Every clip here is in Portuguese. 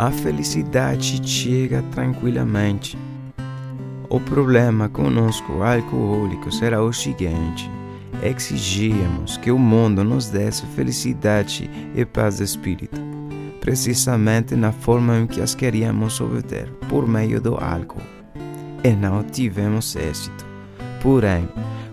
A felicidade chega tranquilamente. O problema conosco alcoólicos era o seguinte: exigíamos que o mundo nos desse felicidade e paz de espírito, precisamente na forma em que as queríamos obter, por meio do álcool. E não tivemos êxito. Porém,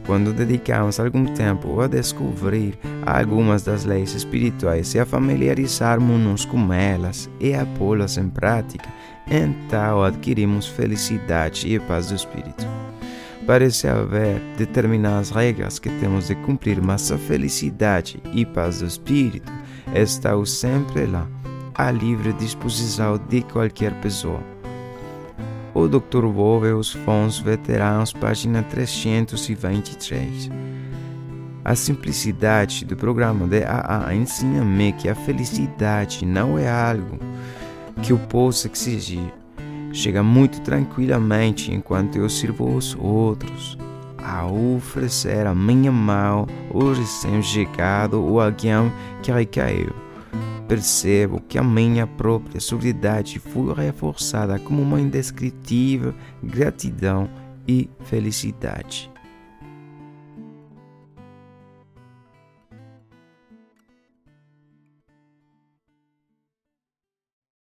quando dedicamos algum tempo a descobrir algumas das leis espirituais e a familiarizarmos-nos com elas e a pô-las em prática, então adquirimos felicidade e paz do espírito. Parece haver determinadas regras que temos de cumprir, mas a felicidade e paz do espírito estão sempre lá, à livre disposição de qualquer pessoa. O Dr. Bob e os Fons Veteranos, página 323. A simplicidade do programa de AA ensina-me que a felicidade não é algo que eu possa exigir. Chega muito tranquilamente enquanto eu sirvo os outros, a oferecer a minha mão ao recém-chegado ou alguém que recaiu. Percebo que a minha própria solidariedade foi reforçada como uma indescritível gratidão e felicidade.